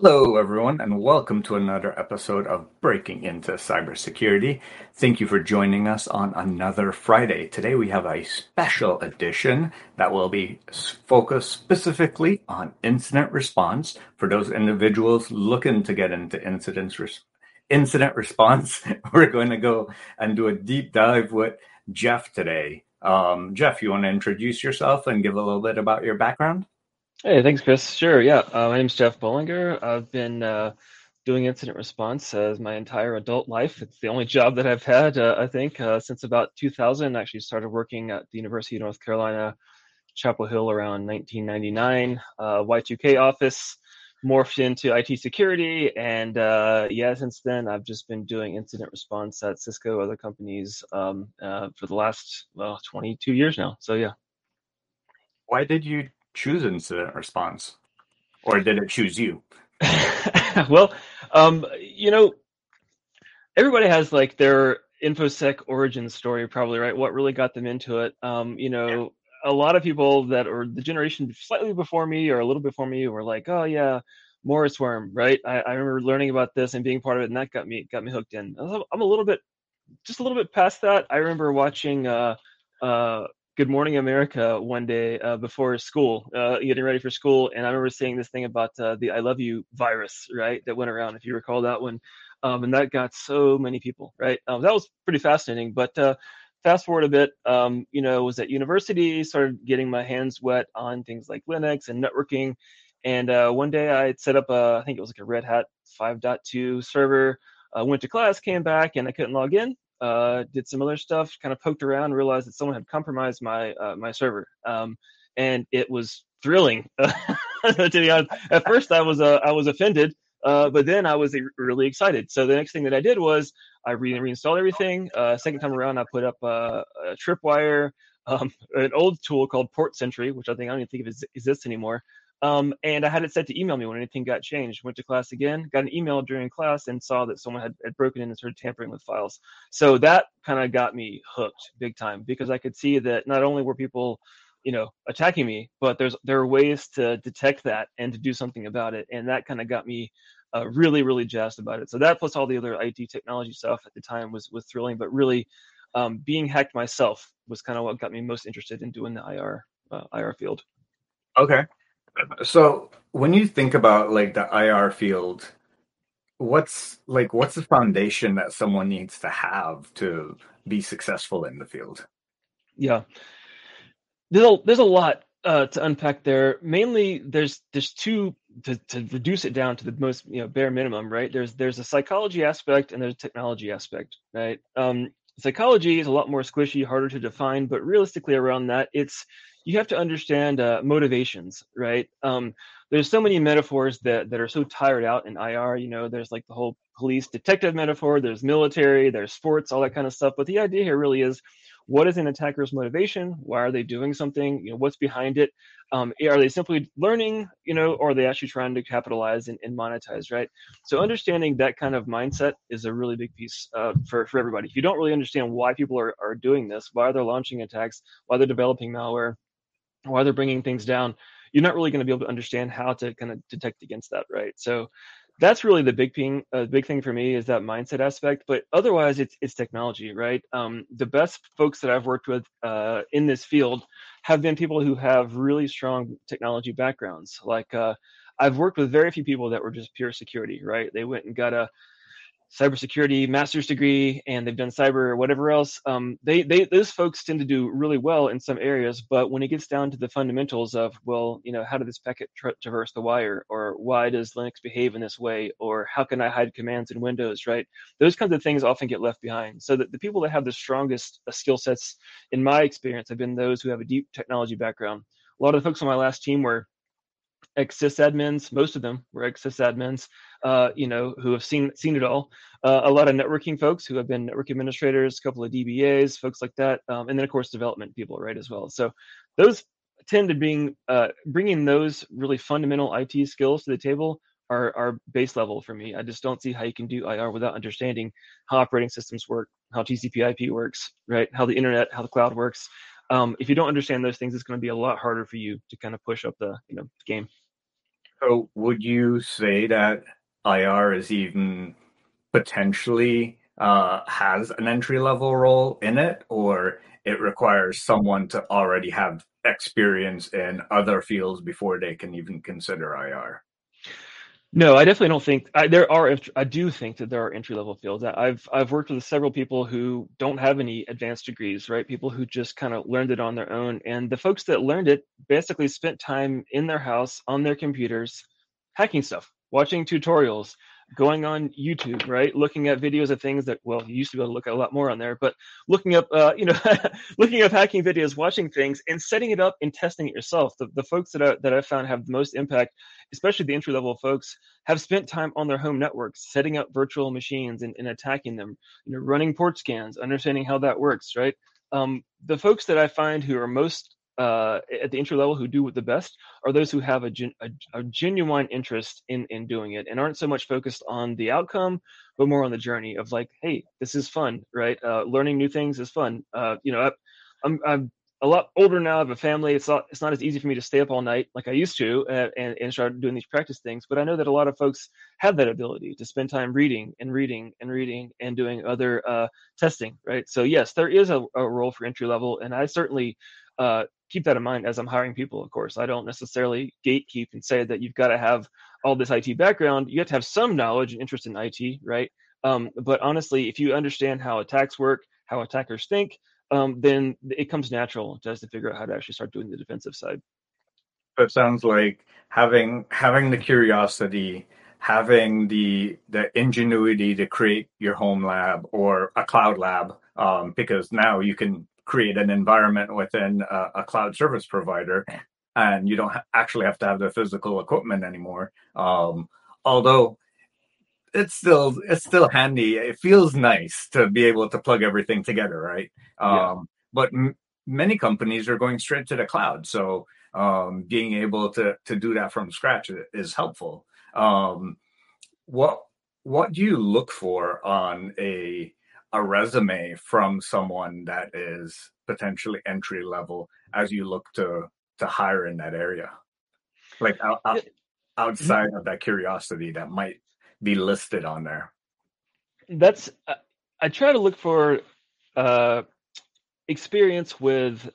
Hello, everyone, and welcome to another episode of Breaking Into Cybersecurity. Thank you for joining us on another Friday. Today, we have a special edition that will be focused specifically on incident response for those individuals looking to get into incident response. We're going to go and do a deep dive with Jeff today. Jeff, you want to introduce yourself and give a little bit about your background? Hey, thanks, Chris. Sure, yeah. My name's Jeff Bollinger. I've been doing incident response as my entire adult life. It's the only job that I've had, I think, since about 2000. I actually started working at the University of North Carolina, Chapel Hill, around 1999. Y2K office, morphed into IT security. And since then, I've just been doing incident response at Cisco, other companies for the last, 22 years now. So, yeah. Why did you choose incident response, or did it choose you? Well, everybody has like their InfoSec origin story, probably, right? What really got them into it? A lot of people that are the generation slightly before me or a little before me were like, oh yeah, Morris Worm, right? I remember learning about this and being part of it, and that got me hooked in. I'm a little bit past that. I remember watching Good Morning America one day before school, getting ready for school. And I remember seeing this thing about the I love you virus, right? That went around, if you recall that one. And that got so many people, right? That was pretty fascinating. But fast forward a bit, was at university, started getting my hands wet on things like Linux and networking. And one day I had set up, I think it was like a Red Hat 5.2 server, went to class, came back, and I couldn't log in. Did some other stuff, kind of poked around, realized that someone had compromised my my server, and it was thrilling. To be honest, at first I was offended, but then I was really excited. So the next thing that I did was I reinstalled everything. Second time around, I put up a tripwire, an old tool called Port Sentry, which I don't even think it exists anymore. And I had it set to email me when anything got changed. Went to class again, got an email during class, and saw that someone had broken in and started tampering with files. So that kind of got me hooked big time, because I could see that not only were people, attacking me, but there are ways to detect that and to do something about it. And that kind of got me really, really jazzed about it. So that plus all the other IT technology stuff at the time was thrilling, but really being hacked myself was kind of what got me most interested in doing the IR field. Okay. So when you think about like the IR field, what's the foundation that someone needs to have to be successful in the field? Yeah, there's a lot to unpack there. Mainly, there's two to reduce it down to the most bare minimum, right? There's a psychology aspect and there's a technology aspect, right? Psychology is a lot more squishy, harder to define, but realistically around that, you have to understand motivations, right? There's so many metaphors that are so tired out in IR. There's like the whole police detective metaphor, there's military, there's sports, all that kind of stuff. But the idea here really is, What is an attacker's motivation? Why are they doing something? You know, what's behind it? Are they simply learning, you know, or are they actually trying to capitalize and monetize, right? So understanding that kind of mindset is a really big piece for everybody. If you don't really understand why people are doing this, why they're launching attacks, why they're developing malware, why they're bringing things down, you're not really going to be able to understand how to kind of detect against that, right? So that's really the big thing for me is that mindset aspect. But otherwise, it's technology, right? The best folks that I've worked with in this field have been people who have really strong technology backgrounds. Like I've worked with very few people that were just pure security, right? They went and got a cybersecurity master's degree and they've done cyber or whatever else. Those folks tend to do really well in some areas, but when it gets down to the fundamentals of, well, you know, how did this packet traverse the wire, or why does Linux behave in this way, or how can I hide commands in Windows, right? Those kinds of things often get left behind. So that the people that have the strongest skill sets, in my experience, have been those who have a deep technology background. A lot of the folks on my last team were ex-sysadmins, most of them were ex-sysadmins, you know, who have seen it all. A lot of networking folks who have been network administrators, a couple of DBAs, folks like that, and then of course development people, right, as well. So those tend to being bringing those really fundamental IT skills to the table are base level for me. I just don't see how you can do IR without understanding how operating systems work, how TCP/IP works, right, how the internet, how the cloud works. If you don't understand those things, it's going to be a lot harder for you to kind of push up the game. So would you say that IR is even potentially has an entry-level role in it, or it requires someone to already have experience in other fields before they can even consider IR? No, I definitely don't think I do think that there are entry-level fields. I've worked with several people who don't have any advanced degrees, right? People who just kind of learned it on their own. And the folks that learned it basically spent time in their house on their computers, hacking stuff, watching tutorials, going on YouTube, right? Looking at videos of things that, well, you used to be able to look at a lot more on there, but looking up, looking up hacking videos, watching things, and setting it up and testing it yourself. The folks that I've found have the most impact, especially the entry-level folks, have spent time on their home networks, setting up virtual machines and attacking them, you know, running port scans, understanding how that works, right? The folks that I find who are most at the entry level who do the best are those who have a genuine interest in doing it and aren't so much focused on the outcome, but more on the journey of like, hey, this is fun, right? Learning new things is fun. I'm a lot older now. I have a family. It's not as easy for me to stay up all night like I used to and start doing these practice things. But I know that a lot of folks have that ability to spend time reading and doing other testing, right? So yes, there is a role for entry level, and I certainly keep that in mind as I'm hiring people, of course. I don't necessarily gatekeep and say that you've got to have all this IT background. You have to have some knowledge and interest in IT, right? But honestly, if you understand how attacks work, how attackers think, then it comes natural just to figure out how to actually start doing the defensive side. It sounds like having the curiosity, having the ingenuity to create your home lab or a cloud lab, because now you can create an environment within a cloud service provider, and you don't actually have to have the physical equipment anymore. Although it's still handy. It feels nice to be able to plug everything together, right? But many companies are going straight to the cloud, so being able to do that from scratch is helpful. What do you look for on a resume from someone that is potentially entry level as you look to hire in that area, like outside of that curiosity that might be listed on there? That's I try to look for experience with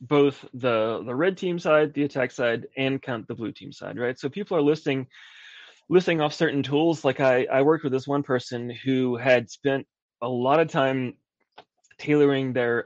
both the red team side, the attack side, and kind of the blue team side, right? So people are listing off certain tools. Like I worked with this one person who had spent a lot of time tailoring their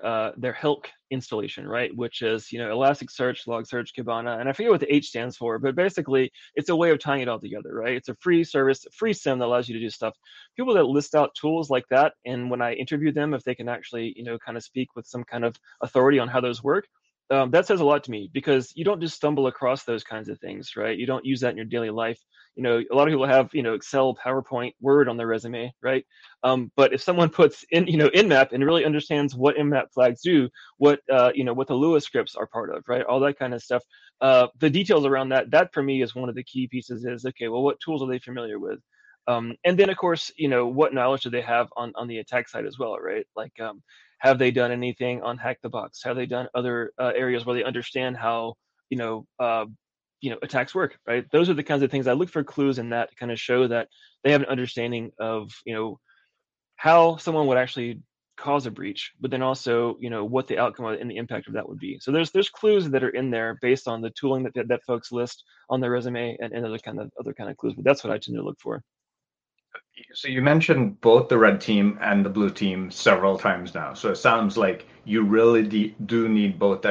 HELK installation, right? Which is, you know, Elasticsearch, Logsearch, Kibana, and I forget what the H stands for, but basically it's a way of tying it all together, right? It's a free service, a free SIM that allows you to do stuff. People that list out tools like that, and when I interview them, if they can actually, you know, kind of speak with some kind of authority on how those work, that says a lot to me, because you don't just stumble across those kinds of things, right? You don't use that in your daily life. You know, a lot of people have, you know, Excel, PowerPoint, Word on their resume, right? But if someone puts in, you know, Nmap and really understands what Nmap flags do, what, you know, what the Lua scripts are part of, right? All that kind of stuff. The details around that, that for me is one of the key pieces is, okay, well, what tools are they familiar with? And then, of course, you know, what knowledge do they have on the attack side as well, right? Like, have they done anything on Hack the Box? Have they done other areas where they understand how, you know, attacks work, right? Those are the kinds of things I look for clues in, that kind of show that they have an understanding of, you know, how someone would actually cause a breach, but then also, you know, what the outcome and the impact of that would be. So there's clues that are in there based on the tooling that folks list on their resume and other kind of clues, but that's what I tend to look for. So you mentioned both the red team and the blue team several times now. So it sounds like you really do need both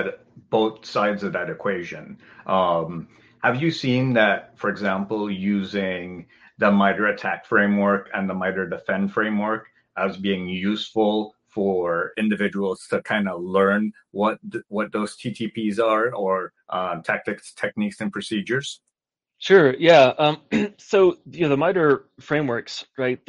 sides of that equation. Have you seen that, for example, using the MITRE ATT&CK framework and the MITRE DEFEND framework as being useful for individuals to kind of learn what those TTPs are, or tactics, techniques, and procedures? Sure. Yeah. So, you know, the MITRE frameworks, right?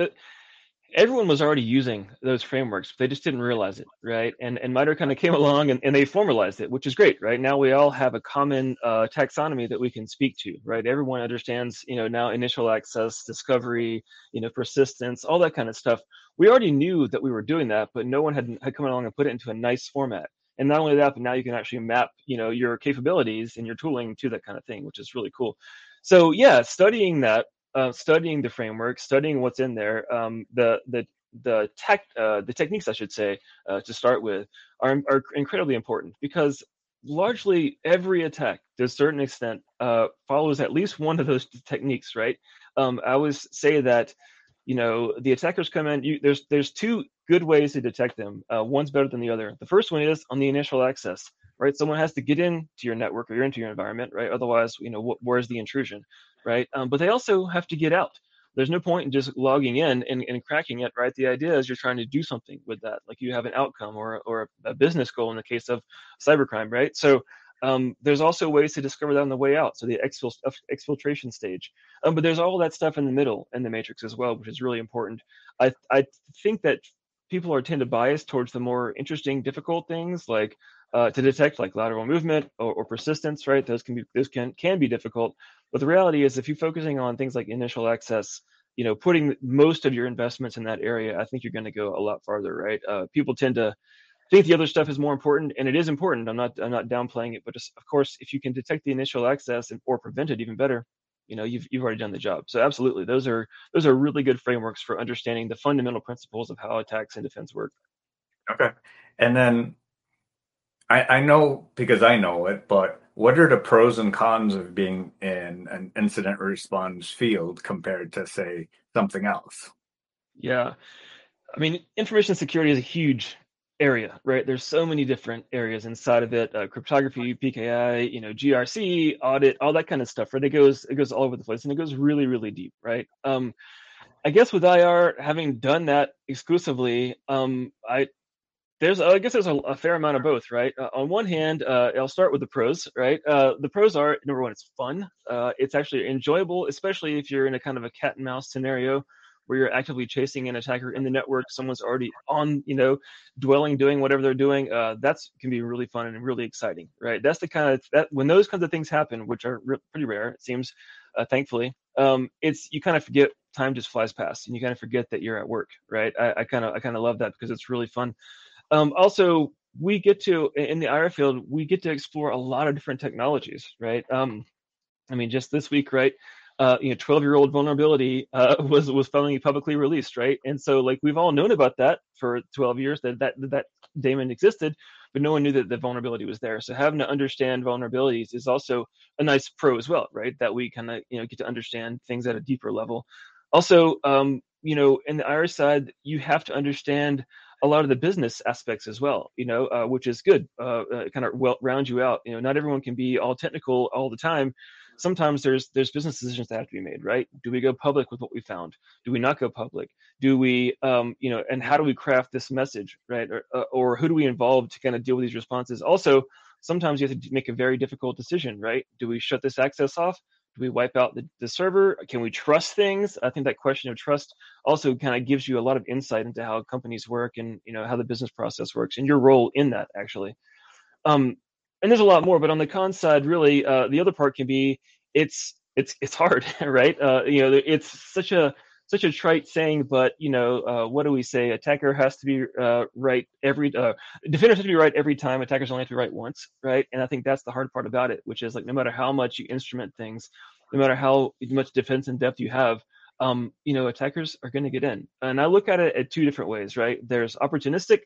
Everyone was already using those frameworks. They just didn't realize it, right? And MITRE kind of came along and they formalized it, which is great, right? Now we all have a common taxonomy that we can speak to, right? Everyone understands, you know, now initial access, discovery, you know, persistence, all that kind of stuff. We already knew that we were doing that, but no one had come along and put it into a nice format. And not only that, but now you can actually map, you know, your capabilities and your tooling to that kind of thing, which is really cool. So yeah, studying that, studying the framework, studying what's in there, the techniques, I should say, to start with, are incredibly important, because largely every attack, to a certain extent, follows at least one of those techniques, right? I always say that, you know, the attackers come in. There's two good ways to detect them. One's better than the other. The first one is on the initial access. Right, someone has to get into your network or into your environment, right? Otherwise, you know, where's the intrusion, right? But they also have to get out. There's no point in just logging in and cracking it, right? The idea is you're trying to do something with that, like you have an outcome or a business goal in the case of cybercrime, right? So there's also ways to discover that on the way out, so the exfiltration stage. But there's all that stuff in the middle in the matrix as well, which is really important. I think that people tend to bias towards the more interesting, difficult things, like to detect, like lateral movement or persistence, right? Those can be difficult, but the reality is, if you're focusing on things like initial access, you know, putting most of your investments in that area, I think you're going to go a lot farther, right? People tend to think the other stuff is more important, and it is important. I'm not downplaying it, but just, of course, if you can detect the initial access or prevent it, even better. You know, you've already done the job. So absolutely, those are really good frameworks for understanding the fundamental principles of how attacks and defense work. Okay, and then. I know, because I know it, but what are the pros and cons of being in an incident response field compared to, say, something else? Yeah. I mean, information security is a huge area, right? There's so many different areas inside of it, cryptography, PKI, you know, GRC, audit, all that kind of stuff, right? It goes all over the place, and it goes really, really deep, right? I guess with IR, having done that exclusively, I guess there's a fair amount of both, right? On one hand, I'll start with the pros, right? The pros are, number one, it's fun. It's actually enjoyable, especially if you're in a kind of a cat and mouse scenario where you're actively chasing an attacker in the network. Someone's already on, you know, dwelling, doing whatever they're doing. That's can be really fun and really exciting, right? That's the kind of, when those kinds of things happen, which are pretty rare, it seems, thankfully, you kind of forget. Time just flies past, and you kind of forget that you're at work, right? I kind of love that, because it's really fun. Also, we get to, in the IR field, we get to explore a lot of different technologies, right? I mean, just this week, right? You know, 12-year-old vulnerability was finally publicly released, right? And so, like, we've all known about that for 12 years, that daemon existed, but no one knew that the vulnerability was there. So having to understand vulnerabilities is also a nice pro as well, right? That we kind of, you know, get to understand things at a deeper level. Also, you know, in the IR side, you have to understand a lot of the business aspects as well, you know, which is good, kind of well round you out. You know, not everyone can be all technical all the time. sometimes there's business decisions that have to be made, right? Do we go public with what we found? Do we not go public? Do we, you know, and how do we craft this message, right? Or who do we involve to kind of deal with these responses? Also, sometimes you have to make a very difficult decision, right? Do we shut this access off? Do we wipe out the server? Can we trust things? I think that question of trust also kind of gives you a lot of insight into how companies work and, you know, how the business process works and your role in that, actually. And there's a lot more, but on the con side, really, the other part can be it's hard, right? You know, it's such a trite saying, but you know, what do we say? Attacker has to be right every defenders have to be right every time. Attackers only have to be right once, right? And I think that's the hard part about it, which is like no matter how much you instrument things, no matter how much defense in depth you have, you know, attackers are going to get in. And I look at it at two different ways, right? There's opportunistic,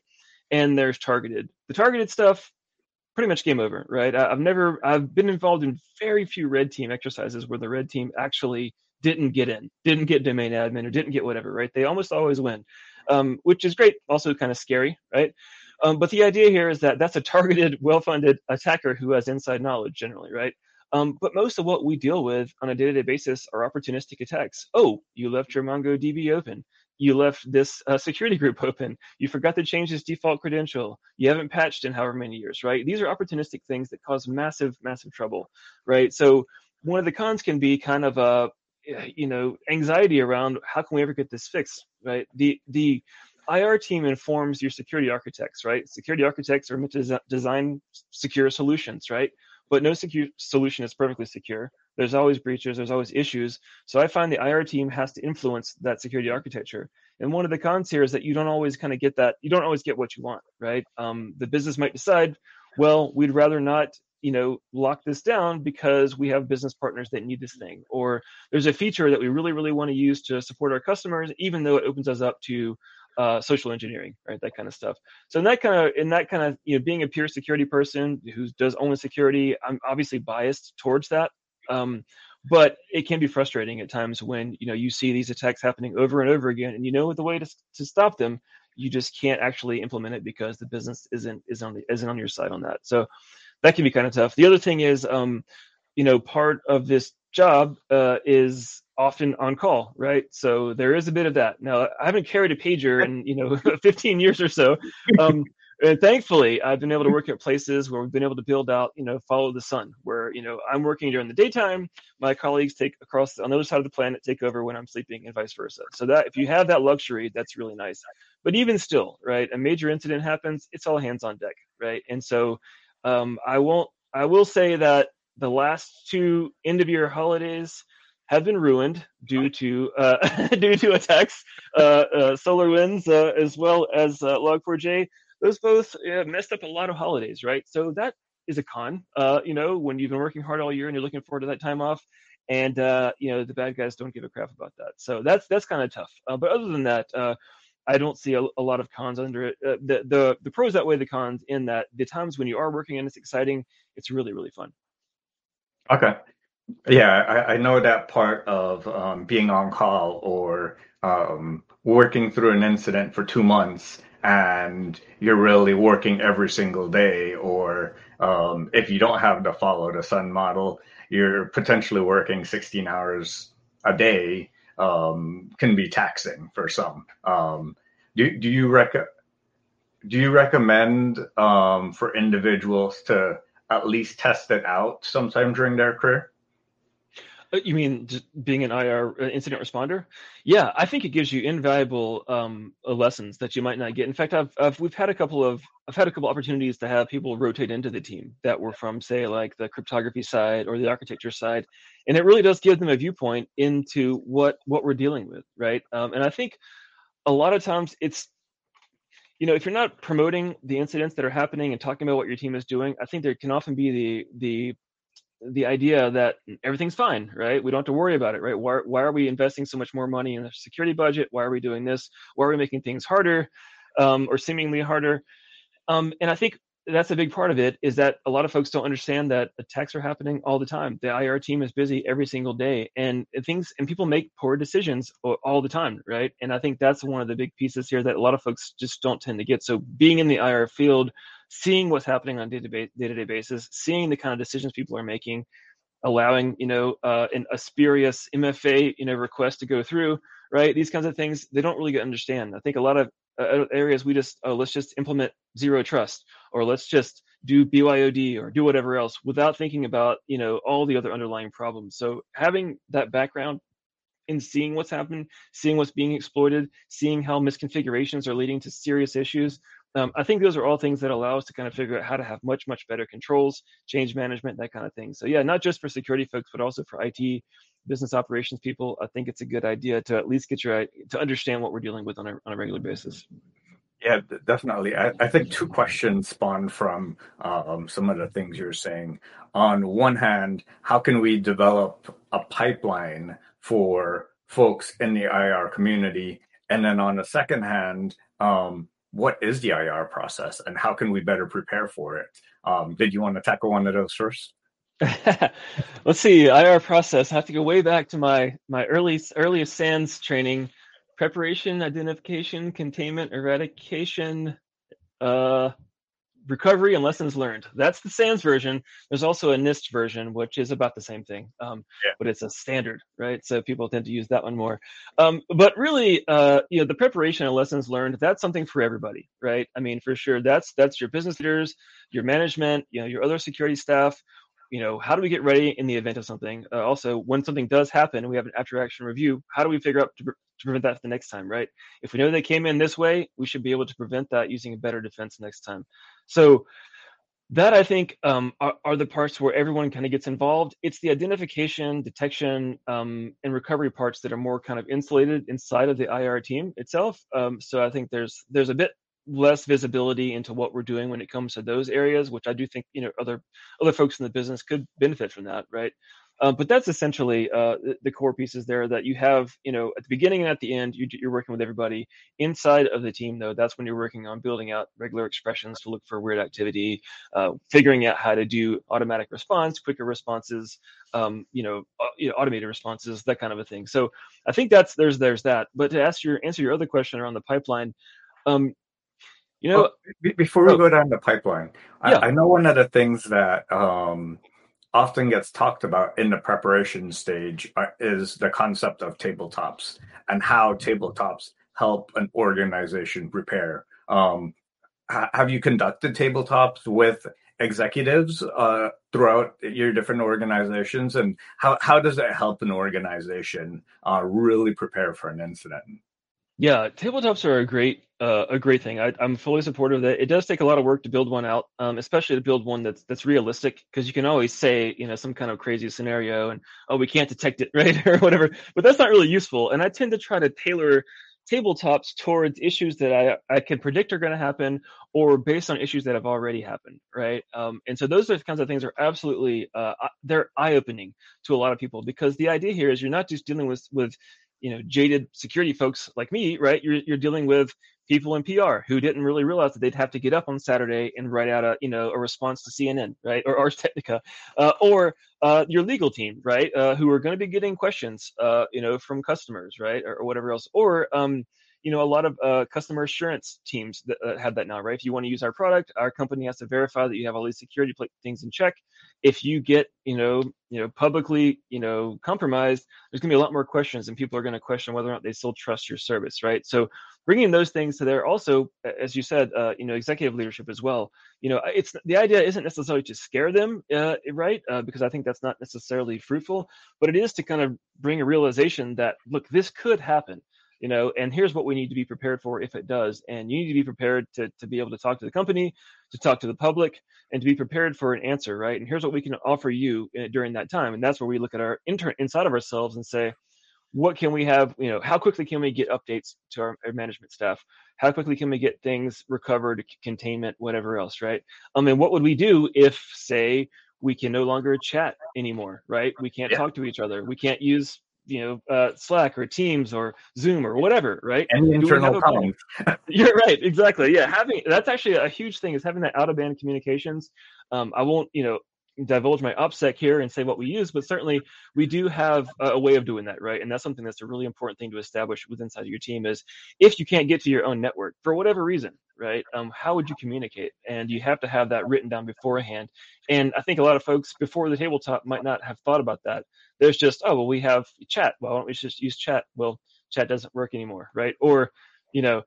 and there's targeted. The targeted stuff, pretty much game over, right? I've been involved in very few red team exercises where the red team actually didn't get in, didn't get domain admin, or didn't get whatever, right? They almost always win, which is great, also kind of scary, right? But the idea here is that that's a targeted, well-funded attacker who has inside knowledge generally, right? But most of what we deal with on a day-to-day basis are opportunistic attacks. Oh, you left your MongoDB open. You left this security group open. You forgot to change this default credential. You haven't patched in however many years, right? These are opportunistic things that cause massive, massive trouble, right? So one of the cons can be kind of anxiety around how can we ever get this fixed, right? The IR team informs your security architects, right? Security architects are meant to design secure solutions, right? But no secure solution is perfectly secure. There's always breaches, there's always issues. So I find the IR team has to influence that security architecture. And one of the cons here is that you don't always kind of get that, you don't always get what you want, right? The business might decide, well, we'd rather not, you know, lock this down because we have business partners that need this thing. Or there's a feature that we really, really want to use to support our customers, even though it opens us up to social engineering, right? That kind of stuff. So in that kind of, you know, being a pure security person who does only security, I'm obviously biased towards that. But it can be frustrating at times when, you know, you see these attacks happening over and over again, and you know the way to stop them, you just can't actually implement it because the business isn't on your side on that. So that can be kind of tough. The other thing is, you know, part of this job is often on call, right? So there is a bit of that. Now, I haven't carried a pager in, you know, 15 years or so. And thankfully, I've been able to work at places where we've been able to build out, you know, follow the sun, where, you know, I'm working during the daytime, my colleagues on the other side of the planet, take over when I'm sleeping, and vice versa. So that if you have that luxury, that's really nice. But even still, right, a major incident happens, it's all hands on deck, right? And so I will say that the last two end of year holidays have been ruined due to attacks, SolarWinds, as well as Log4j. Those both messed up a lot of holidays, right? So that is a con, you know, when you've been working hard all year and you're looking forward to that time off, and, you know, the bad guys don't give a crap about that. So that's kind of tough. But other than that, I don't see a lot of cons under it. The pros outweigh the cons in that the times when you are working and it's exciting, it's really, really fun. Okay. Yeah, I know that part of being on call or working through an incident for 2 months and you're really working every single day, or if you don't have the follow the sun model, you're potentially working 16 hours a day, can be taxing for some. Do you recommend for individuals to at least test it out sometime during their career? You mean just being an IR incident responder? Yeah, I think it gives you invaluable lessons that you might not get. In fact, I've had a couple opportunities to have people rotate into the team that were from, say, like the cryptography side or the architecture side, and it really does give them a viewpoint into what we're dealing with, right? And I think a lot of times it's, you know, if you're not promoting the incidents that are happening and talking about what your team is doing, I think there can often be the idea that everything's fine, right? We don't have to worry about it, right? Why are we investing so much more money in the security budget? Why are we doing this? Why are we making things harder or seemingly harder? And I think that's a big part of it, is that a lot of folks don't understand that attacks are happening all the time. The IR team is busy every single day, and people make poor decisions all the time, right? And I think that's one of the big pieces here that a lot of folks just don't tend to get. So being in the IR field, seeing what's happening on a day-to-day basis, seeing the kind of decisions people are making, allowing, an Asperius MFA, request to go through, right? These kinds of things, they don't really understand. I think a lot of areas we just, let's just implement zero trust, or let's just do BYOD or do whatever else without thinking about, all the other underlying problems. So having that background and seeing what's happened, seeing what's being exploited, seeing how misconfigurations are leading to serious issues, I think those are all things that allow us to kind of figure out how to have much, much better controls, change management, that kind of thing. So yeah, not just for security folks, but also for IT, business operations people, I think it's a good idea to at least get to understand what we're dealing with on a regular basis. Yeah, definitely. I think two questions spawn from some of the things you're saying. On one hand, how can we develop a pipeline for folks in the IR community? And then on the second hand, what is the IR process and how can we better prepare for it? Did you want to tackle one of those first? Let's see, IR process. I have to go way back to my earliest SANS training. Preparation, identification, containment, eradication, recovery, and lessons learned. That's the SANS version. There's also a NIST version, which is about the same thing, but it's a standard, right? So people tend to use that one more. But really, the preparation and lessons learned, that's something for everybody, right? I mean, for sure, that's your business leaders, your management, your other security staff. How do we get ready in the event of something? Also, when something does happen, we have an after-action review. How do we figure out to prevent that the next time, right? If we know they came in this way, we should be able to prevent that using a better defense next time. So that, I think, are the parts where everyone kind of gets involved. It's the identification, detection, and recovery parts that are more kind of insulated inside of the IR team itself. So I think there's a bit less visibility into what we're doing when it comes to those areas, which I do think other folks in the business could benefit from that, right? But that's essentially the core pieces there that you have, at the beginning and at the end, you're working with everybody. Inside of the team, though, that's when you're working on building out regular expressions to look for weird activity, figuring out how to do automatic response, quicker responses, automated responses, that kind of a thing. So I think there's that. But to answer your other question around the pipeline, before we go down the pipeline, yeah. I know one of the things that often gets talked about in the preparation stage is the concept of tabletops and how tabletops help an organization prepare. Have you conducted tabletops with executives throughout your different organizations? And how does that help an organization really prepare for an incident? Yeah, tabletops are a great thing. I'm fully supportive of that. It does take a lot of work to build one out, especially to build one that's realistic, because you can always say, some kind of crazy scenario and, oh, we can't detect it, right, or whatever. But that's not really useful. And I tend to try to tailor tabletops towards issues that I can predict are going to happen, or based on issues that have already happened, right? And so those kinds of things are absolutely, they're eye-opening to a lot of people, because the idea here is you're not just dealing with jaded security folks like me, right? You're dealing with people in PR who didn't really realize that they'd have to get up on Saturday and write out a response to CNN, right? Or Ars Technica, or your legal team, right? Who are going to be getting questions, from customers, right? Or whatever else, or, a lot of customer assurance teams that have that now, right? If you want to use our product, our company has to verify that you have all these security things in check. If you get, publicly, compromised, there's going to be a lot more questions, and people are going to question whether or not they still trust your service, right? So bringing those things to there, also, as you said, executive leadership as well. It's the idea isn't necessarily to scare them, right? Because I think that's not necessarily fruitful, but it is to kind of bring a realization that, look, this could happen. And here's what we need to be prepared for if it does. And you need to be prepared to be able to talk to the company, to talk to the public, and to be prepared for an answer, right? And here's what we can offer you during that time. And that's where we look at our inside of ourselves and say, what can we have, how quickly can we get updates to our management staff? How quickly can we get things recovered, containment, whatever else, right? And what would we do if, say, we can no longer chat anymore, right? We can't talk to each other. We can't use Slack or Teams or Zoom or whatever, right? And internal comms. You're right, exactly. Yeah, that's actually a huge thing, is having that out-of-band communications. I won't, divulge my OPSEC here and say what we use, but certainly we do have a way of doing that, right? And that's something that's a really important thing to establish with inside of your team, is if you can't get to your own network for whatever reason, right? How would you communicate? And you have to have that written down beforehand. And I think a lot of folks before the tabletop might not have thought about that. There's just, oh, well, we have chat. Why don't we just use chat? Well, chat doesn't work anymore, right? Or, you know,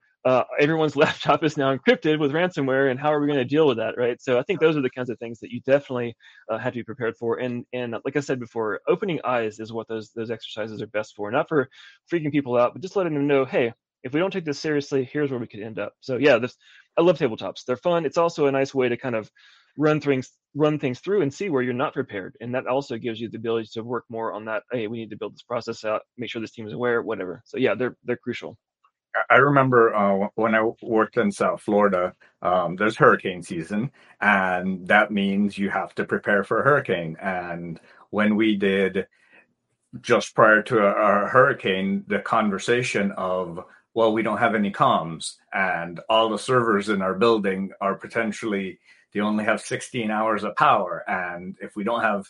everyone's laptop is now encrypted with ransomware, and how are we going to deal with that, right? So I think those are the kinds of things that you definitely have to be prepared for. And like I said before, opening eyes is what those exercises are best for. Not for freaking people out, but just letting them know, hey, if we don't take this seriously, here's where we could end up. So yeah, I love tabletops. They're fun. It's also a nice way to kind of run things through and see where you're not prepared. And that also gives you the ability to work more on that. Hey, we need to build this process out, make sure this team is aware, whatever. So yeah, they're crucial. I remember when I worked in South Florida, there's hurricane season, and that means you have to prepare for a hurricane. And when we did, just prior to a hurricane, the conversation of, well, we don't have any comms, and all the servers in our building are potentially, they only have 16 hours of power. And if we don't have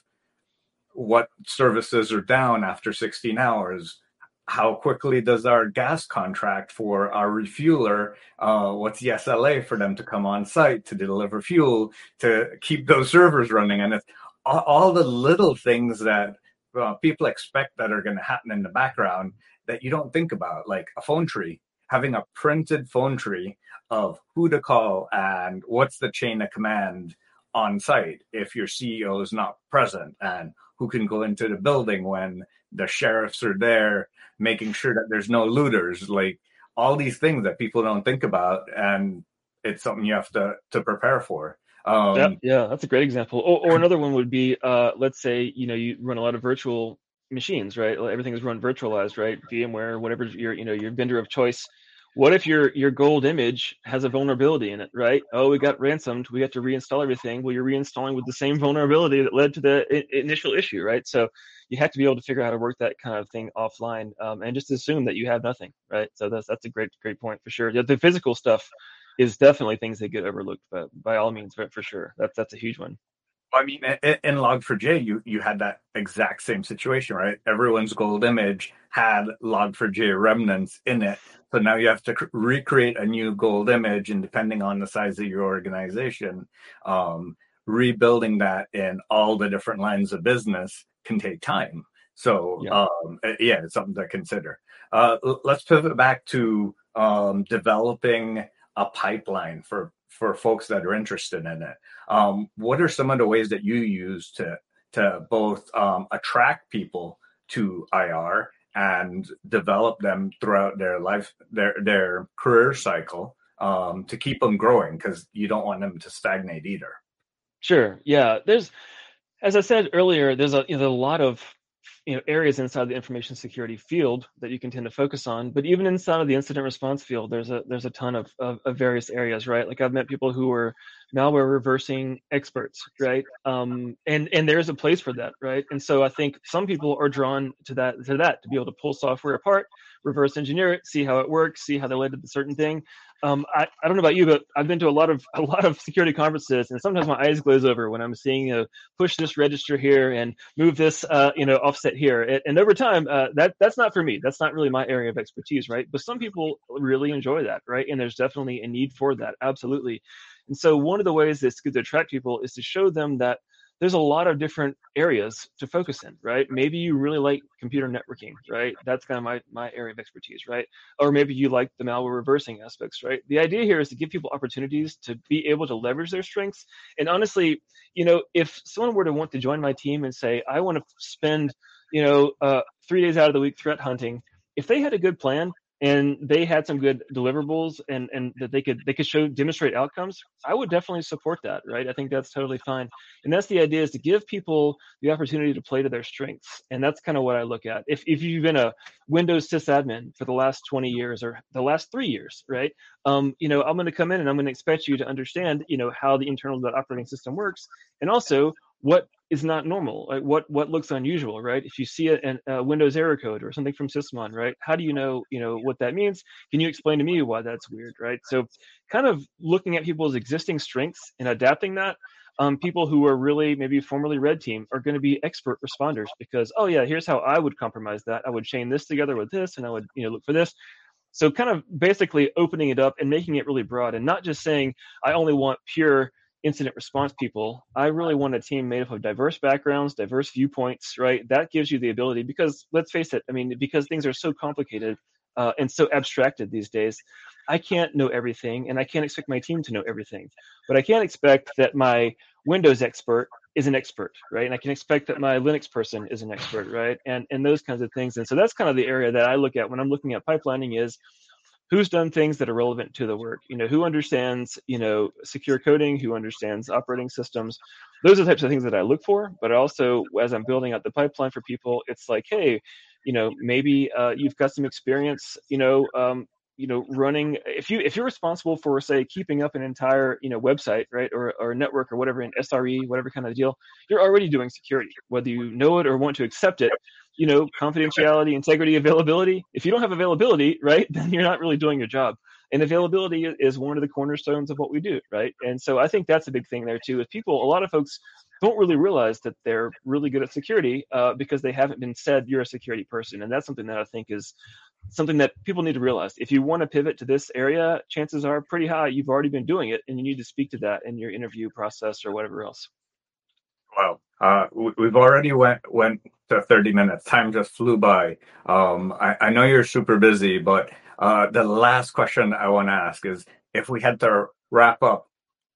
what services are down after 16 hours, how quickly does our gas contract for our refueler, what's the SLA for them to come on site to deliver fuel, to keep those servers running? And it's all the little things that people expect that are going to happen in the background that you don't think about, like a phone tree, having a printed phone tree of who to call and what's the chain of command on site if your CEO is not present, and who can go into the building when the sheriffs are there, making sure that there's no looters, like all these things that people don't think about. And it's something you have to prepare for. Yeah, that's a great example. Or another one would be, let's say, you know, you run a lot of virtual machines, right? Everything is run virtualized, right? VMware, whatever your vendor of choice. What if your gold image has a vulnerability in it, right? Oh, we got ransomed. We have to reinstall everything. Well, you're reinstalling with the same vulnerability that led to the initial issue, right? So you have to be able to figure out how to work that kind of thing offline, and just assume that you have nothing, right? So that's a great point for sure. The physical stuff is definitely things that get overlooked, but by all means, for sure, that's a huge one. I mean, in Log4j, you had that exact same situation, right? Everyone's gold image had Log4j remnants in it. So now you have to recreate a new gold image, and depending on the size of your organization, rebuilding that in all the different lines of business can take time. So yeah, it's something to consider. Let's pivot back to developing a pipeline for folks that are interested in it. What are some of the ways that you use to both attract people to IR and develop them throughout their life, their career cycle, to keep them growing? Because you don't want them to stagnate either. Sure. Yeah. There's, as I said earlier, there's a lot of areas inside the information security field that you can tend to focus on, but even inside of the incident response field, there's a ton of various areas, right? Like I've met people who are malware reversing experts, right? And there's a place for that, right? And so I think some people are drawn to that to be able to pull software apart, reverse engineer it, see how it works, see how they led to the certain thing. I don't know about you, but I've been to a lot of security conferences, and sometimes my eyes glaze over when I'm seeing push this register here and move this offset here. And over time, that's not for me. That's not really my area of expertise, right? But some people really enjoy that, right? And there's definitely a need for that, absolutely. And so one of the ways that's good to attract people is to show them that there's a lot of different areas to focus in, right? Maybe you really like computer networking, right? That's kind of my area of expertise, right? Or maybe you like the malware reversing aspects, right? The idea here is to give people opportunities to be able to leverage their strengths. And honestly, if someone were to want to join my team and say, I want to spend, 3 days out of the week threat hunting, if they had a good plan, and they had some good deliverables and that they could demonstrate outcomes, I would definitely support that, right? I think that's totally fine. And that's the idea, is to give people the opportunity to play to their strengths. And that's kind of what I look at. If you've been a Windows sysadmin for the last 20 years or the last 3 years, right? I'm going to come in and I'm going to expect you to understand, how the internals of that operating system works. And also what is not normal, like what looks unusual, right? If you see a Windows error code or something from Sysmon, right? How do you know, what that means? Can you explain to me why that's weird, right? So kind of looking at people's existing strengths and adapting that. People who are really maybe formerly red team are going to be expert responders because, here's how I would compromise that. I would chain this together with this, and I would look for this. So kind of basically opening it up and making it really broad and not just saying, I only want pure incident response people. I really want a team made up of diverse backgrounds, diverse viewpoints, right? That gives you the ability because let's face it, I mean, because things are so complicated and so abstracted these days, I can't know everything and I can't expect my team to know everything, but I can't expect that my Windows expert is an expert, right? And I can expect that my Linux person is an expert, right? And those kinds of things. And so that's kind of the area that I look at when I'm looking at pipelining is who's done things that are relevant to the work, you know, who understands, you know, secure coding, who understands operating systems. Those are the types of things that I look for, but also as I'm building out the pipeline for people, it's like, hey, you know, maybe you've got some experience, you know, running, if you're responsible for, say, keeping up an entire, you know, website, right, or network or whatever, an SRE, whatever kind of deal, you're already doing security, whether you know it or want to accept it, you know, confidentiality, integrity, availability. If you don't have availability, right, then you're not really doing your job. And availability is one of the cornerstones of what we do, right? And so I think that's a big thing there too, is people, a lot of folks don't really realize that they're really good at security because they haven't been said you're a security person. And that's something that I think is something that people need to realize. If you want to pivot to this area, chances are pretty high you've already been doing it, and you need to speak to that in your interview process or whatever else. Wow. We've already went to 30 minutes. Time just flew by. I know you're super busy, but the last question I want to ask is, if we had to wrap up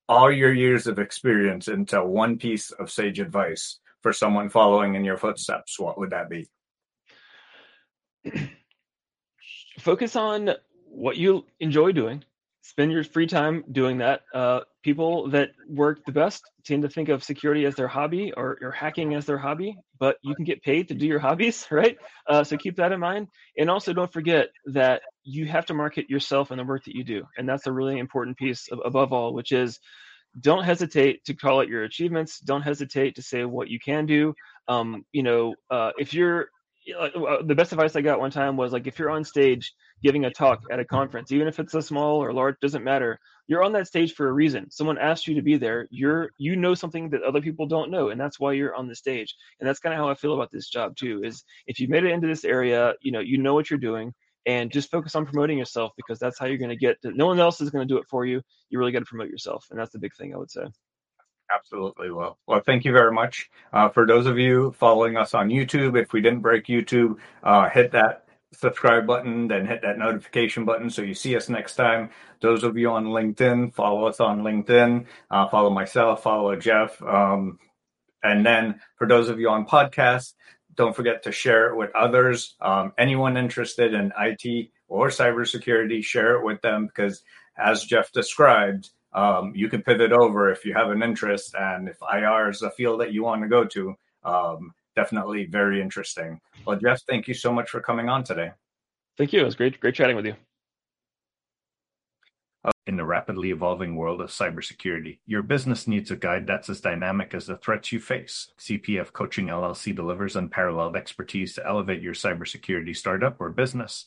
all your years of experience into one piece of sage advice for someone following in your footsteps, what would that be? Focus on what you enjoy doing. Spend your free time doing that. People that work the best tend to think of security as their hobby or hacking as their hobby, but you can get paid to do your hobbies, right? So keep that in mind. And also don't forget that you have to market yourself and the work that you do. And that's a really important piece above all, which is don't hesitate to call out your achievements. Don't hesitate to say what you can do. If you're, the best advice I got one time was like, if you're on stage giving a talk at a conference, even if it's a small or large, doesn't matter. You're on that stage for a reason. Someone asked you to be there. You know something that other people don't know, and that's why you're on the stage. And that's kind of how I feel about this job too, is if you made it into this area, you know what you're doing, and just focus on promoting yourself, because that's how you're going to get to, no one else is going to do it for you. You really got to promote yourself. And that's the big thing I would say. Absolutely. Well, thank you very much. For those of you following us on YouTube, if we didn't break YouTube, hit that subscribe button, then hit that notification button so you see us next time. Those of you on LinkedIn, follow us on LinkedIn, follow myself, follow Jeff. And then for those of you on podcasts, don't forget to share it with others. Anyone interested in IT or cybersecurity, share it with them, because as Jeff described, you can pivot over if you have an interest, and if IR is a field that you want to go to, definitely very interesting. Well, Jeff, thank you so much for coming on today. Thank you. It was great chatting with you. In the rapidly evolving world of cybersecurity, your business needs a guide that's as dynamic as the threats you face. CPF Coaching LLC delivers unparalleled expertise to elevate your cybersecurity startup or business